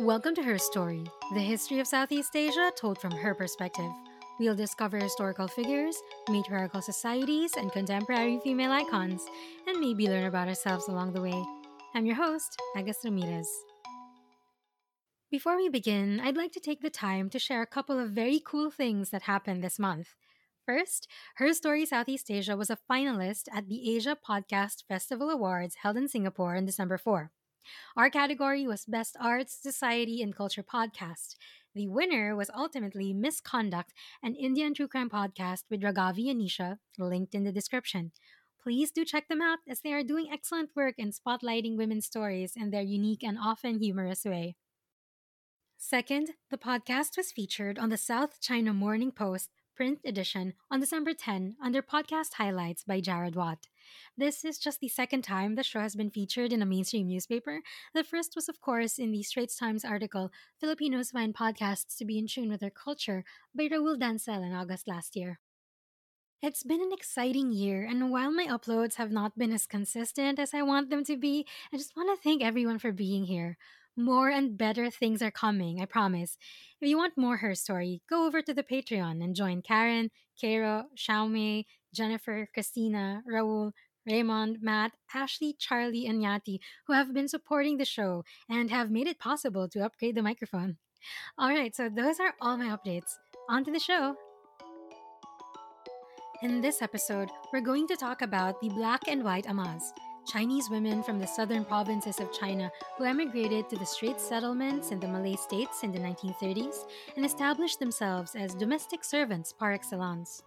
Welcome to Her Story, the history of Southeast Asia told from her perspective. We'll discover historical figures, matriarchal societies, and contemporary female icons, and maybe learn about ourselves along the way. I'm your host, Agnes Ramirez. Before we begin, I'd like to take the time to share a couple of very cool things that happened this month. First, Her Story Southeast Asia was a finalist at the Asia Podcast Festival Awards held in Singapore on December 4. Our category was Best Arts, Society, and Culture Podcast. The winner was ultimately Misconduct, an Indian true crime podcast with Raghavi and Nisha, linked in the description. Please do check them out as they are doing excellent work in spotlighting women's stories in their unique and often humorous way. Second, the podcast was featured on the South China Morning Post print edition on December 10 under Podcast Highlights by Jared Watt. This is just the second time the show has been featured in a mainstream newspaper. The first was, of course, in the Straits Times article, Filipinos Find Podcasts to Be in Tune with Their Culture by Raul Dancel in August last year. It's been an exciting year, and while my uploads have not been as consistent as I want them to be, I just want to thank everyone for being here. More and better things are coming, I promise. If you want more Her Story, go over to the Patreon and join Karen, Cairo, Xiaomi, Jennifer, Christina, Raul, Raymond, Matt, Ashley, Charlie, and Yati, who have been supporting the show and have made it possible to upgrade the microphone. Alright, so those are all my updates. On to the show! In this episode, we're going to talk about the Black and White Amahs, Chinese women from the southern provinces of China who emigrated to the Straits settlements in the Malay states in the 1930s and established themselves as domestic servants par excellence.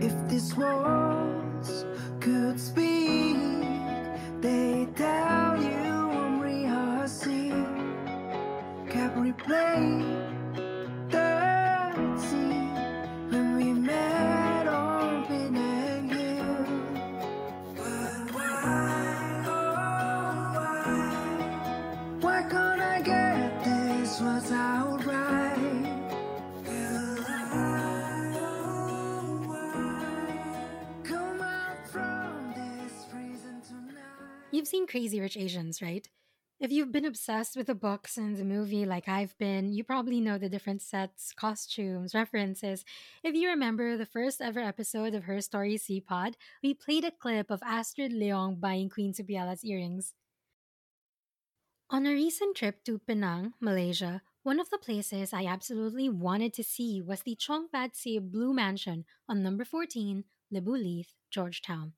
If these walls could speak, they tell you I'm rehearsing, kept replaying. You've seen Crazy Rich Asians, right? If you've been obsessed with the books and the movie like I've been, you probably know the different sets, costumes, references. If you remember the first ever episode of Her Story C-Pod, we played a clip of Astrid Leong buying Queen Subiala's earrings. On a recent trip to Penang, Malaysia, one of the places I absolutely wanted to see was the Chong Fatt Tze Blue Mansion on number 14, Lebuh Leith, Georgetown.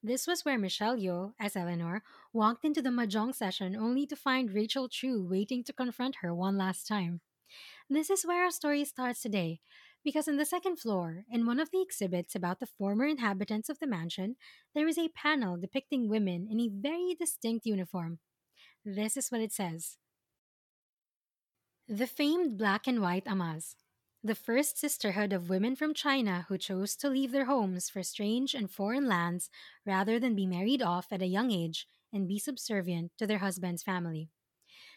This was where Michelle Yeoh, as Eleanor, walked into the mahjong session only to find Rachel Chu waiting to confront her one last time. This is where our story starts today, because on the second floor, in one of the exhibits about the former inhabitants of the mansion, there is a panel depicting women in a very distinct uniform. This is what it says. The famed Black and White Amahs, the first sisterhood of women from China who chose to leave their homes for strange and foreign lands rather than be married off at a young age and be subservient to their husband's family.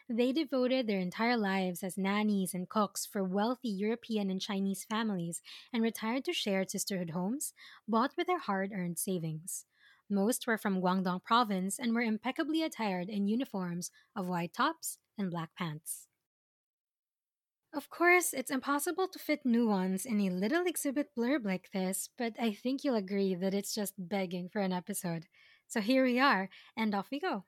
They devoted their entire lives as nannies and cooks for wealthy European and Chinese families and retired to shared sisterhood homes, bought with their hard-earned savings. Most were from Guangdong province and were impeccably attired in uniforms of white tops and black pants. Of course, it's impossible to fit nuance in a little exhibit blurb like this, but I think you'll agree that it's just begging for an episode. So here we are, and off we go.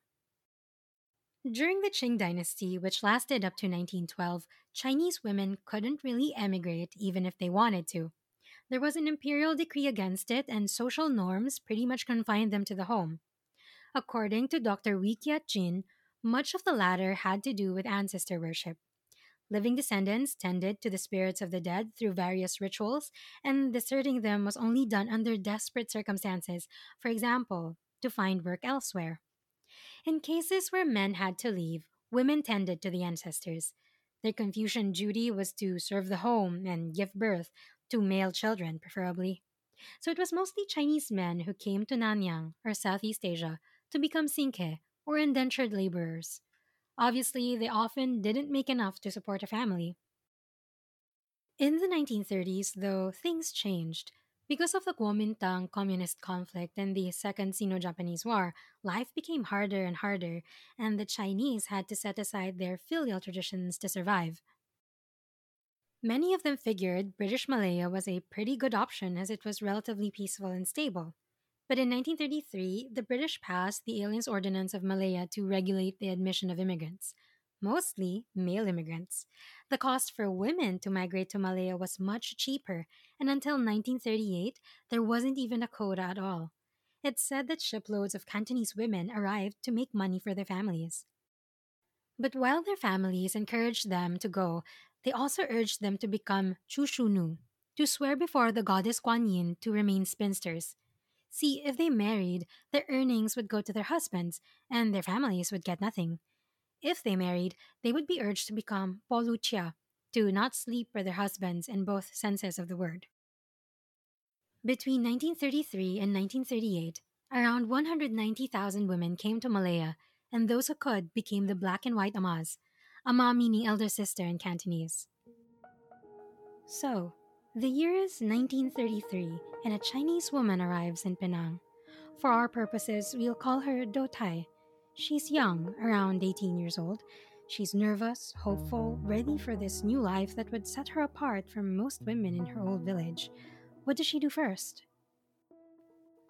During the Qing dynasty, which lasted up to 1912, Chinese women couldn't really emigrate even if they wanted to. There was an imperial decree against it, and social norms pretty much confined them to the home. According to Dr. Wee Kiat Jin, much of the latter had to do with ancestor worship. Living descendants tended to the spirits of the dead through various rituals, and deserting them was only done under desperate circumstances, for example, to find work elsewhere. In cases where men had to leave, women tended to the ancestors. Their Confucian duty was to serve the home and give birth to male children, preferably. So it was mostly Chinese men who came to Nanyang, or Southeast Asia, to become sinke, or indentured laborers. Obviously, they often didn't make enough to support a family. In the 1930s, though, things changed. Because of the Kuomintang communist conflict and the Second Sino-Japanese War, life became harder and harder, and the Chinese had to set aside their filial traditions to survive. Many of them figured British Malaya was a pretty good option as it was relatively peaceful and stable. But in 1933, the British passed the Aliens Ordinance of Malaya to regulate the admission of immigrants, mostly male immigrants. The cost for women to migrate to Malaya was much cheaper, and until 1938, there wasn't even a quota at all. It's said that shiploads of Cantonese women arrived to make money for their families. But while their families encouraged them to go, they also urged them to become chushunu, to swear before the goddess Kuan Yin to remain spinsters. See, if they married, their earnings would go to their husbands, and their families would get nothing. If they married, they would be urged to become poluchia, to not sleep with their husbands in both senses of the word. Between 1933 and 1938, around 190,000 women came to Malaya, and those who could became the black and white Amas, Ama meaning elder sister in Cantonese. So, the year is 1933, and a Chinese woman arrives in Penang. For our purposes, we'll call her Do Tai. She's young, around 18 years old. She's nervous, hopeful, ready for this new life that would set her apart from most women in her old village. What does she do first?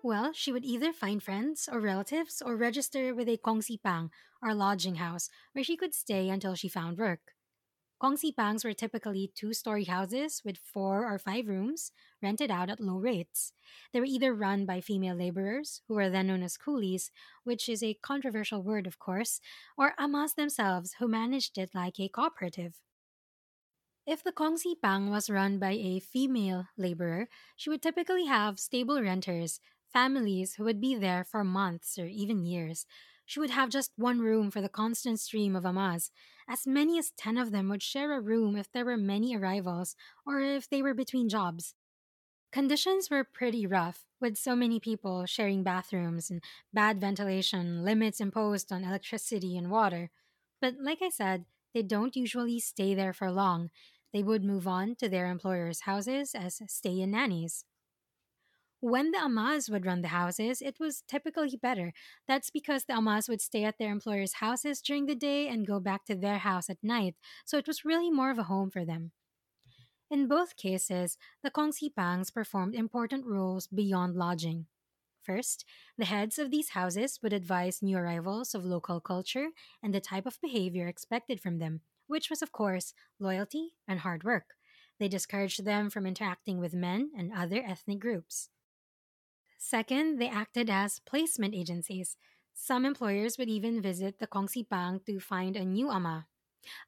Well, she would either find friends or relatives or register with a kongsipang, or lodging house, where she could stay until she found work. Kongsipangs were typically 2-story houses with 4 or 5 rooms rented out at low rates. They were either run by female laborers, who were then known as coolies, which is a controversial word, of course, or amas themselves, who managed it like a cooperative. If the kongsipang was run by a female laborer, she would typically have stable renters, families who would be there for months or even years. She would have just one room for the constant stream of amas. As many as 10 of them would share a room if there were many arrivals or if they were between jobs. Conditions were pretty rough, with so many people sharing bathrooms and bad ventilation, limits imposed on electricity and water. But like I said, they don't usually stay there for long. They would move on to their employers' houses as stay-in nannies. When the amas would run the houses, it was typically better. That's because the amas would stay at their employers' houses during the day and go back to their house at night, so it was really more of a home for them. In both cases, the kongsipangs performed important roles beyond lodging. First, the heads of these houses would advise new arrivals of local culture and the type of behavior expected from them, which was, of course, loyalty and hard work. They discouraged them from interacting with men and other ethnic groups. Second, they acted as placement agencies. Some employers would even visit the kongsipang to find a new ama.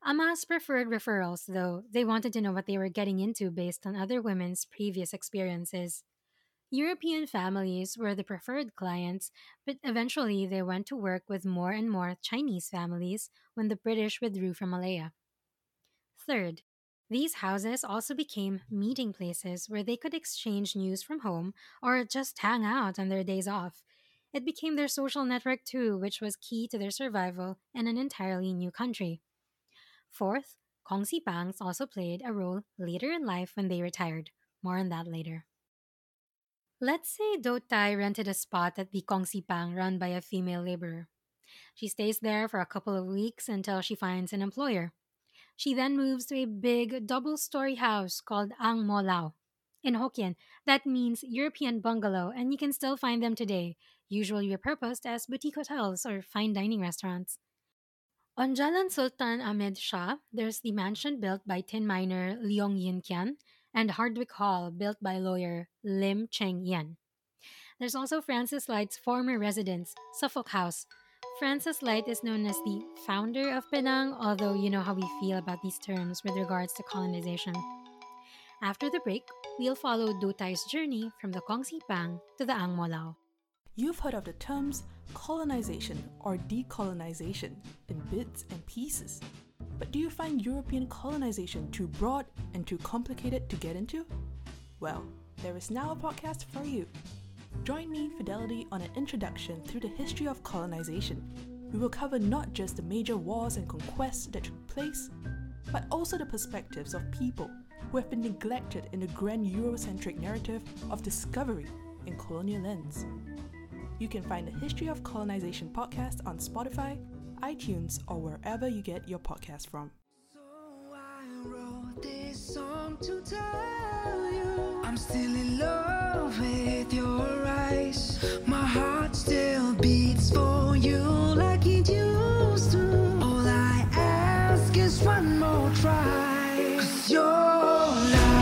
Amas preferred referrals, though. They wanted to know what they were getting into based on other women's previous experiences. European families were the preferred clients, but eventually they went to work with more and more Chinese families when the British withdrew from Malaya. Third, these houses also became meeting places where they could exchange news from home or just hang out on their days off. It became their social network too, which was key to their survival in an entirely new country. Fourth, kongsipangs also played a role later in life when they retired. More on that later. Let's say Do Tai rented a spot at the kongsipang run by a female laborer. She stays there for a couple of weeks until she finds an employer. She then moves to a big double-story house called Ang Mo Lao. In Hokkien, that means European bungalow, and you can still find them today, usually repurposed as boutique hotels or fine dining restaurants. On Jalan Sultan Ahmed Shah, there's the mansion built by tin miner Leong Yin Kian and Hardwick Hall built by lawyer Lim Cheng Yen. There's also Francis Light's former residence, Suffolk House. Francis Light is known as the founder of Penang, although you know how we feel about these terms with regards to colonization. After the break, we'll follow Do Tai's journey from the kongsipang to the Ang Mo Lao. You've heard of the terms colonization or decolonization in bits and pieces. But do you find European colonization too broad and too complicated to get into? Well, there is now a podcast for you. Join me, Fidelity, on an introduction through the history of colonization. We will cover not just the major wars and conquests that took place, but also the perspectives of people who have been neglected in the grand Eurocentric narrative of discovery in colonial lands. You can find the History of Colonization podcast on Spotify, iTunes, or wherever you get your podcast from. So I wrote this song to tell you I'm still in love with your eyes. My heart still beats for you like it used to. All I ask is one more try, 'cause you're alive.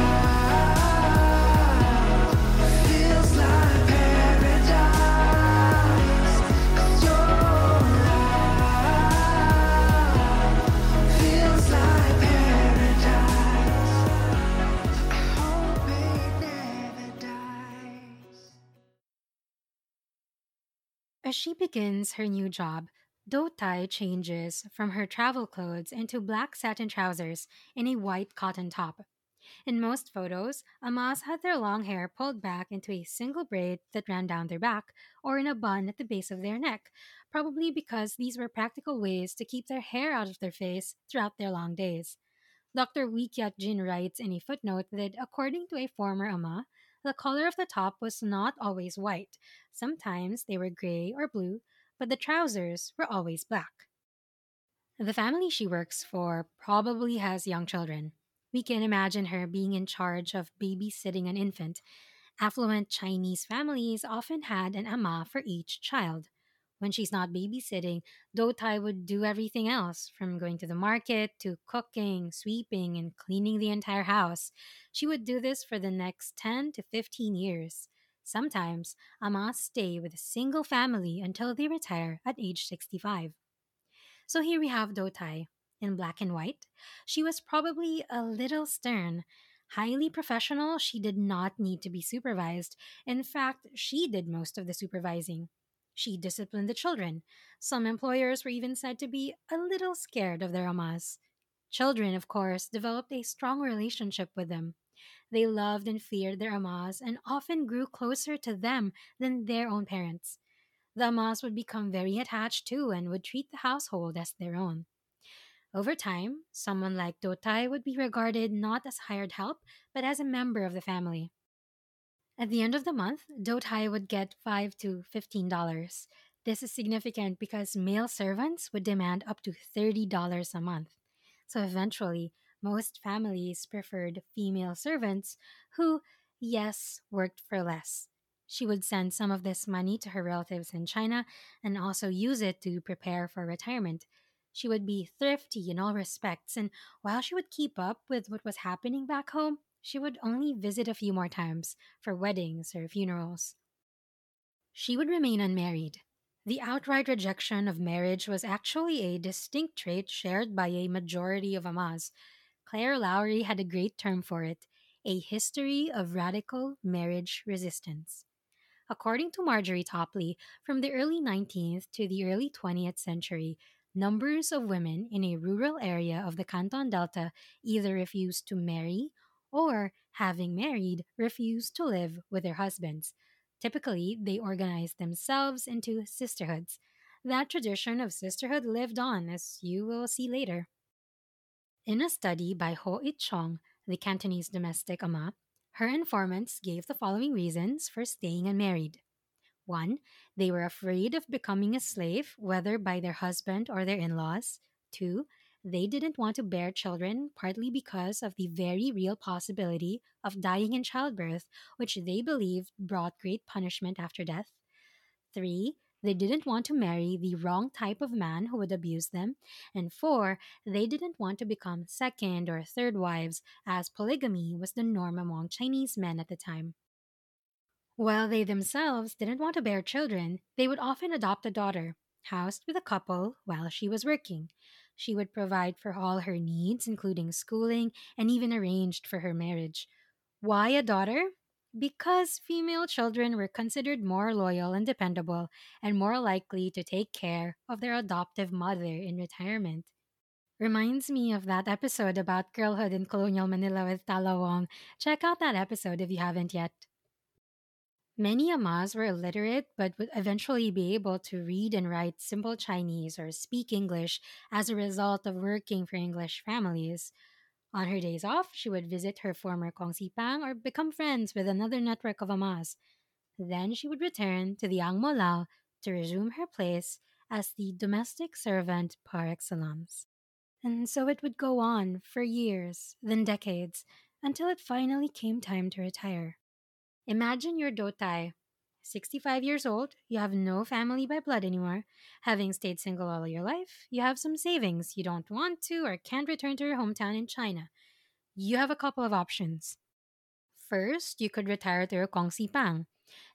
As she begins her new job, Do Tai changes from her travel clothes into black satin trousers and a white cotton top. In most photos, Amas had their long hair pulled back into a single braid that ran down their back or in a bun at the base of their neck, probably because these were practical ways to keep their hair out of their face throughout their long days. Dr. Wee Kiat Jin writes in a footnote that, according to a former Ama, the color of the top was not always white. Sometimes they were gray or blue, but the trousers were always black. The family she works for probably has young children. We can imagine her being in charge of babysitting an infant. Affluent Chinese families often had an ama for each child. When she's not babysitting, Do Tai would do everything else, from going to the market to cooking, sweeping, and cleaning the entire house. She would do this for the next 10 to 15 years. Sometimes, amas stay with a single family until they retire at age 65. So here we have Do Tai, in black and white. She was probably a little stern. Highly professional, she did not need to be supervised. In fact, she did most of the supervising. She disciplined the children. Some employers were even said to be a little scared of their amas. Children, of course, developed a strong relationship with them. They loved and feared their amas and often grew closer to them than their own parents. The amas would become very attached too and would treat the household as their own. Over time, someone like Do Tai would be regarded not as hired help, but as a member of the family. At the end of the month, Do Tai would get $5 to $15. This is significant because male servants would demand up to $30 a month. So eventually, most families preferred female servants who, yes, worked for less. She would send some of this money to her relatives in China and also use it to prepare for retirement. She would be thrifty in all respects, and while she would keep up with what was happening back home, she would only visit a few more times for weddings or funerals. She would remain unmarried. The outright rejection of marriage was actually a distinct trait shared by a majority of amas. Claire Lowry had a great term for it, a history of radical marriage resistance. According to Marjorie Topley, from the early 19th to the early 20th century, numbers of women in a rural area of the Canton Delta either refused to marry or, having married, refused to live with their husbands. Typically, they organized themselves into sisterhoods. That tradition of sisterhood lived on, as you will see later. In a study by Ho Yit Chong, the Cantonese domestic ama, her informants gave the following reasons for staying unmarried. 1. They were afraid of becoming a slave, whether by their husband or their in-laws. 2. They didn't want to bear children, partly because of the very real possibility of dying in childbirth, which they believed brought great punishment after death. 3. They didn't want to marry the wrong type of man who would abuse them. And 4. They didn't want to become second or third wives, as polygamy was the norm among Chinese men at the time. While they themselves didn't want to bear children, they would often adopt a daughter, housed with a couple while she was working. She would provide for all her needs, including schooling, and even arranged for her marriage. Why a daughter? Because female children were considered more loyal and dependable, and more likely to take care of their adoptive mother in retirement. Reminds me of that episode about girlhood in colonial Manila with Talawong. Check out that episode if you haven't yet. Many amas were illiterate but would eventually be able to read and write simple Chinese or speak English as a result of working for English families. On her days off, she would visit her former Kong Sipang or become friends with another network of amas. Then she would return to the Ang Mo Lao to resume her place as the domestic servant par excellence. And so it would go on for years, then decades, until it finally came time to retire. Imagine your Dotai, 65 years old, you have no family by blood anymore. Having stayed single all your life, you have some savings. You don't want to or can't return to your hometown in China. You have a couple of options. First, you could retire to your Kong Sipang.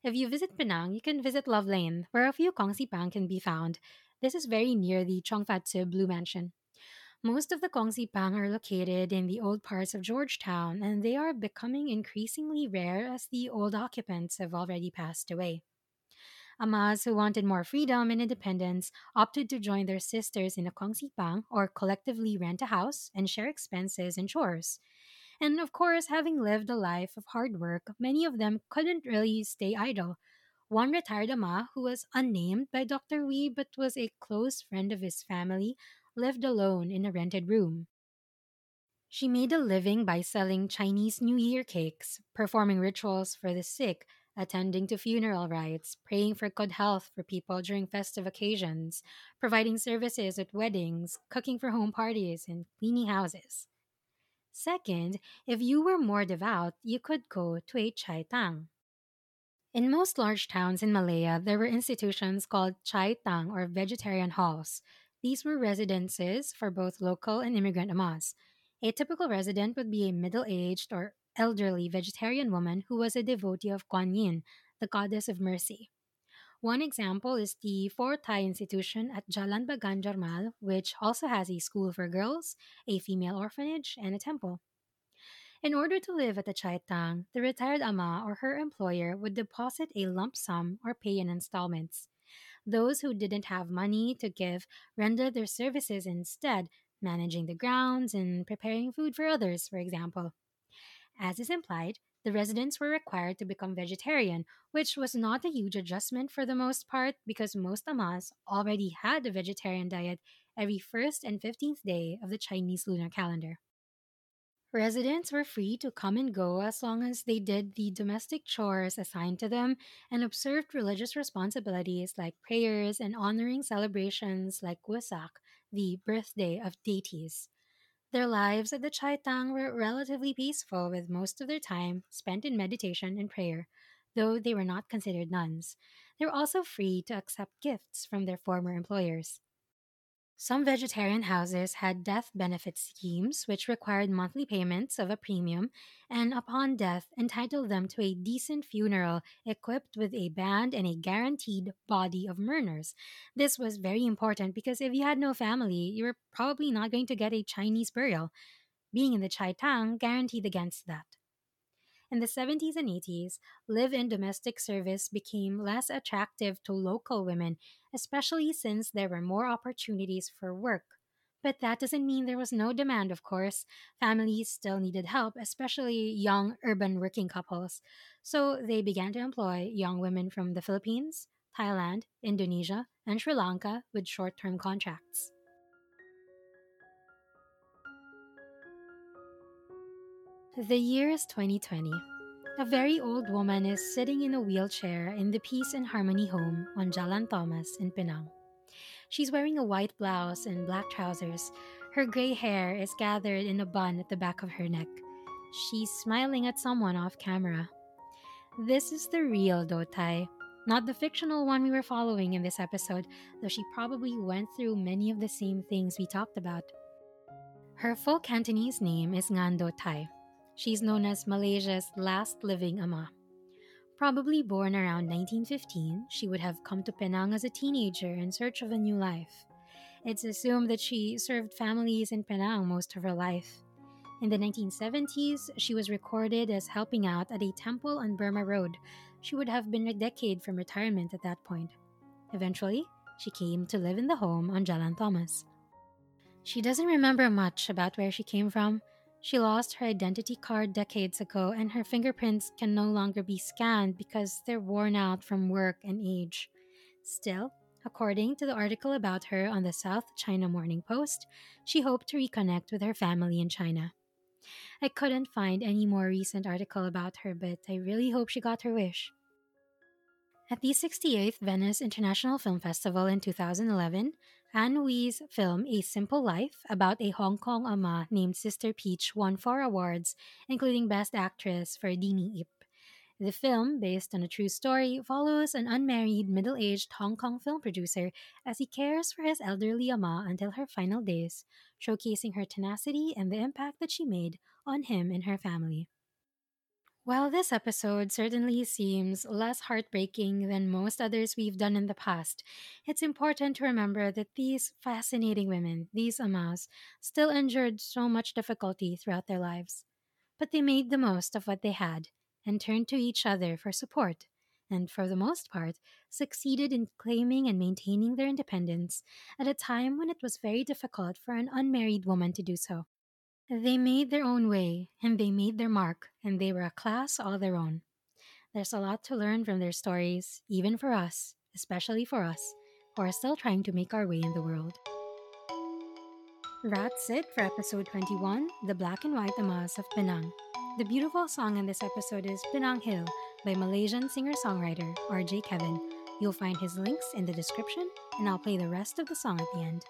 If you visit Penang, you can visit Love Lane, where a few Kong Sipang can be found. This is very near the Chong Fatt Tze Blue Mansion. Most of the Kong Sipang are located in the old parts of Georgetown, and they are becoming increasingly rare as the old occupants have already passed away. Amas who wanted more freedom and independence opted to join their sisters in a Kong Sipang or collectively rent a house and share expenses and chores. And of course, having lived a life of hard work, many of them couldn't really stay idle. One retired Ama, who was unnamed by Dr. Wee but was a close friend of his family, lived alone in a rented room. She made a living by selling Chinese New Year cakes, performing rituals for the sick, attending to funeral rites, praying for good health for people during festive occasions, providing services at weddings, cooking for home parties, and cleaning houses. Second, if you were more devout, you could go to a chai tang. In most large towns in Malaya, there were institutions called chai tang or vegetarian halls. These were residences for both local and immigrant Amas. A typical resident would be a middle-aged or elderly vegetarian woman who was a devotee of Kuan Yin, the goddess of mercy. One example is the Fo Tai Institution at Jalan Bagan Jermal, which also has a school for girls, a female orphanage, and a temple. In order to live at the Chai Tang, the retired Ama or her employer would deposit a lump sum or pay in installments. Those who didn't have money to give rendered their services instead, managing the grounds and preparing food for others, for example. As is implied, the residents were required to become vegetarian, which was not a huge adjustment for the most part because most Amas already had a vegetarian diet every 1st and 15th day of the Chinese lunar calendar. Residents were free to come and go as long as they did the domestic chores assigned to them and observed religious responsibilities like prayers and honoring celebrations like Wisak, the birthday of deities. Their lives at the Chai Tang were relatively peaceful, with most of their time spent in meditation and prayer, though they were not considered nuns. They were also free to accept gifts from their former employers. Some vegetarian houses had death benefit schemes which required monthly payments of a premium and upon death entitled them to a decent funeral equipped with a band and a guaranteed body of mourners. This was very important because if you had no family, you were probably not going to get a Chinese burial. Being in the Chai Tang guaranteed against that. In the 70s and 80s, live-in domestic service became less attractive to local women, especially since there were more opportunities for work. But that doesn't mean there was no demand, of course. Families still needed help, especially young urban working couples. So they began to employ young women from the Philippines, Thailand, Indonesia, and Sri Lanka with short-term contracts. The year is 2020. A very old woman is sitting in a wheelchair in the Peace and Harmony home on Jalan Thomas in Penang. She's wearing a white blouse and black trousers. Her gray hair is gathered in a bun at the back of her neck. She's smiling at someone off camera. This is the real Dotai, not the fictional one we were following in this episode, though she probably went through many of the same things we talked about. Her full Cantonese name is Ngan Dotai. She's known as Malaysia's last living Ama. Probably born around 1915, she would have come to Penang as a teenager in search of a new life. It's assumed that she served families in Penang most of her life. In the 1970s, she was recorded as helping out at a temple on Burma Road. She would have been a decade from retirement at that point. Eventually, she came to live in the home on Jalan Thomas. She doesn't remember much about where she came from. She lost her identity card decades ago, and her fingerprints can no longer be scanned because they're worn out from work and age. Still, according to the article about her on the South China Morning Post, she hoped to reconnect with her family in China. I couldn't find any more recent article about her, but I really hope she got her wish. At the 68th Venice International Film Festival in 2011, Anne Wee's film A Simple Life, about a Hong Kong ama named Sister Peach, won 4 awards, including Best Actress for Dini Ip. The film, based on a true story, follows an unmarried, middle-aged Hong Kong film producer as he cares for his elderly ama until her final days, showcasing her tenacity and the impact that she made on him and her family. While this episode certainly seems less heartbreaking than most others we've done in the past, it's important to remember that these fascinating women, these amas, still endured so much difficulty throughout their lives. But they made the most of what they had, and turned to each other for support, and for the most part, succeeded in claiming and maintaining their independence at a time when it was very difficult for an unmarried woman to do so. They made their own way, and they made their mark, and they were a class all their own. There's a lot to learn from their stories, even for us, especially for us, who are still trying to make our way in the world. That's it for episode 21, The Black and White Amas of Penang. The beautiful song in this episode is Penang Hill by Malaysian singer-songwriter RJ Kevin. You'll find his links in the description, and I'll play the rest of the song at the end.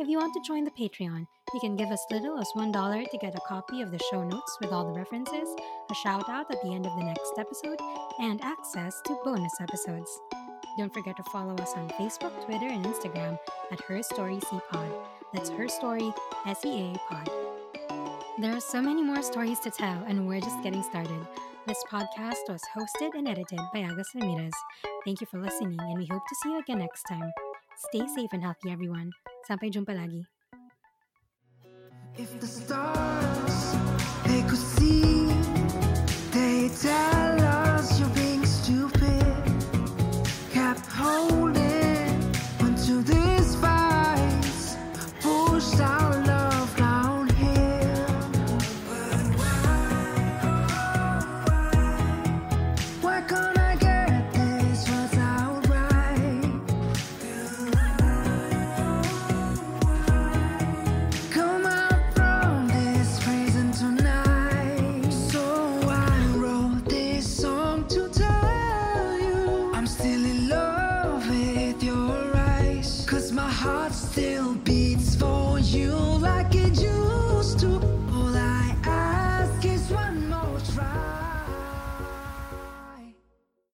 If you want to join the Patreon, you can give as little as $1 to get a copy of the show notes with all the references, a shout-out at the end of the next episode, and access to bonus episodes. Don't forget to follow us on Facebook, Twitter, and Instagram at HerStoryCPod. That's HerStory, S-E-A, Pod. There are so many more stories to tell, and we're just getting started. This podcast was hosted and edited by Agnes Ramirez. Thank you for listening, and we hope to see you again next time. Stay safe and healthy, everyone. Sampai jumpa lagi. If the stars, they could see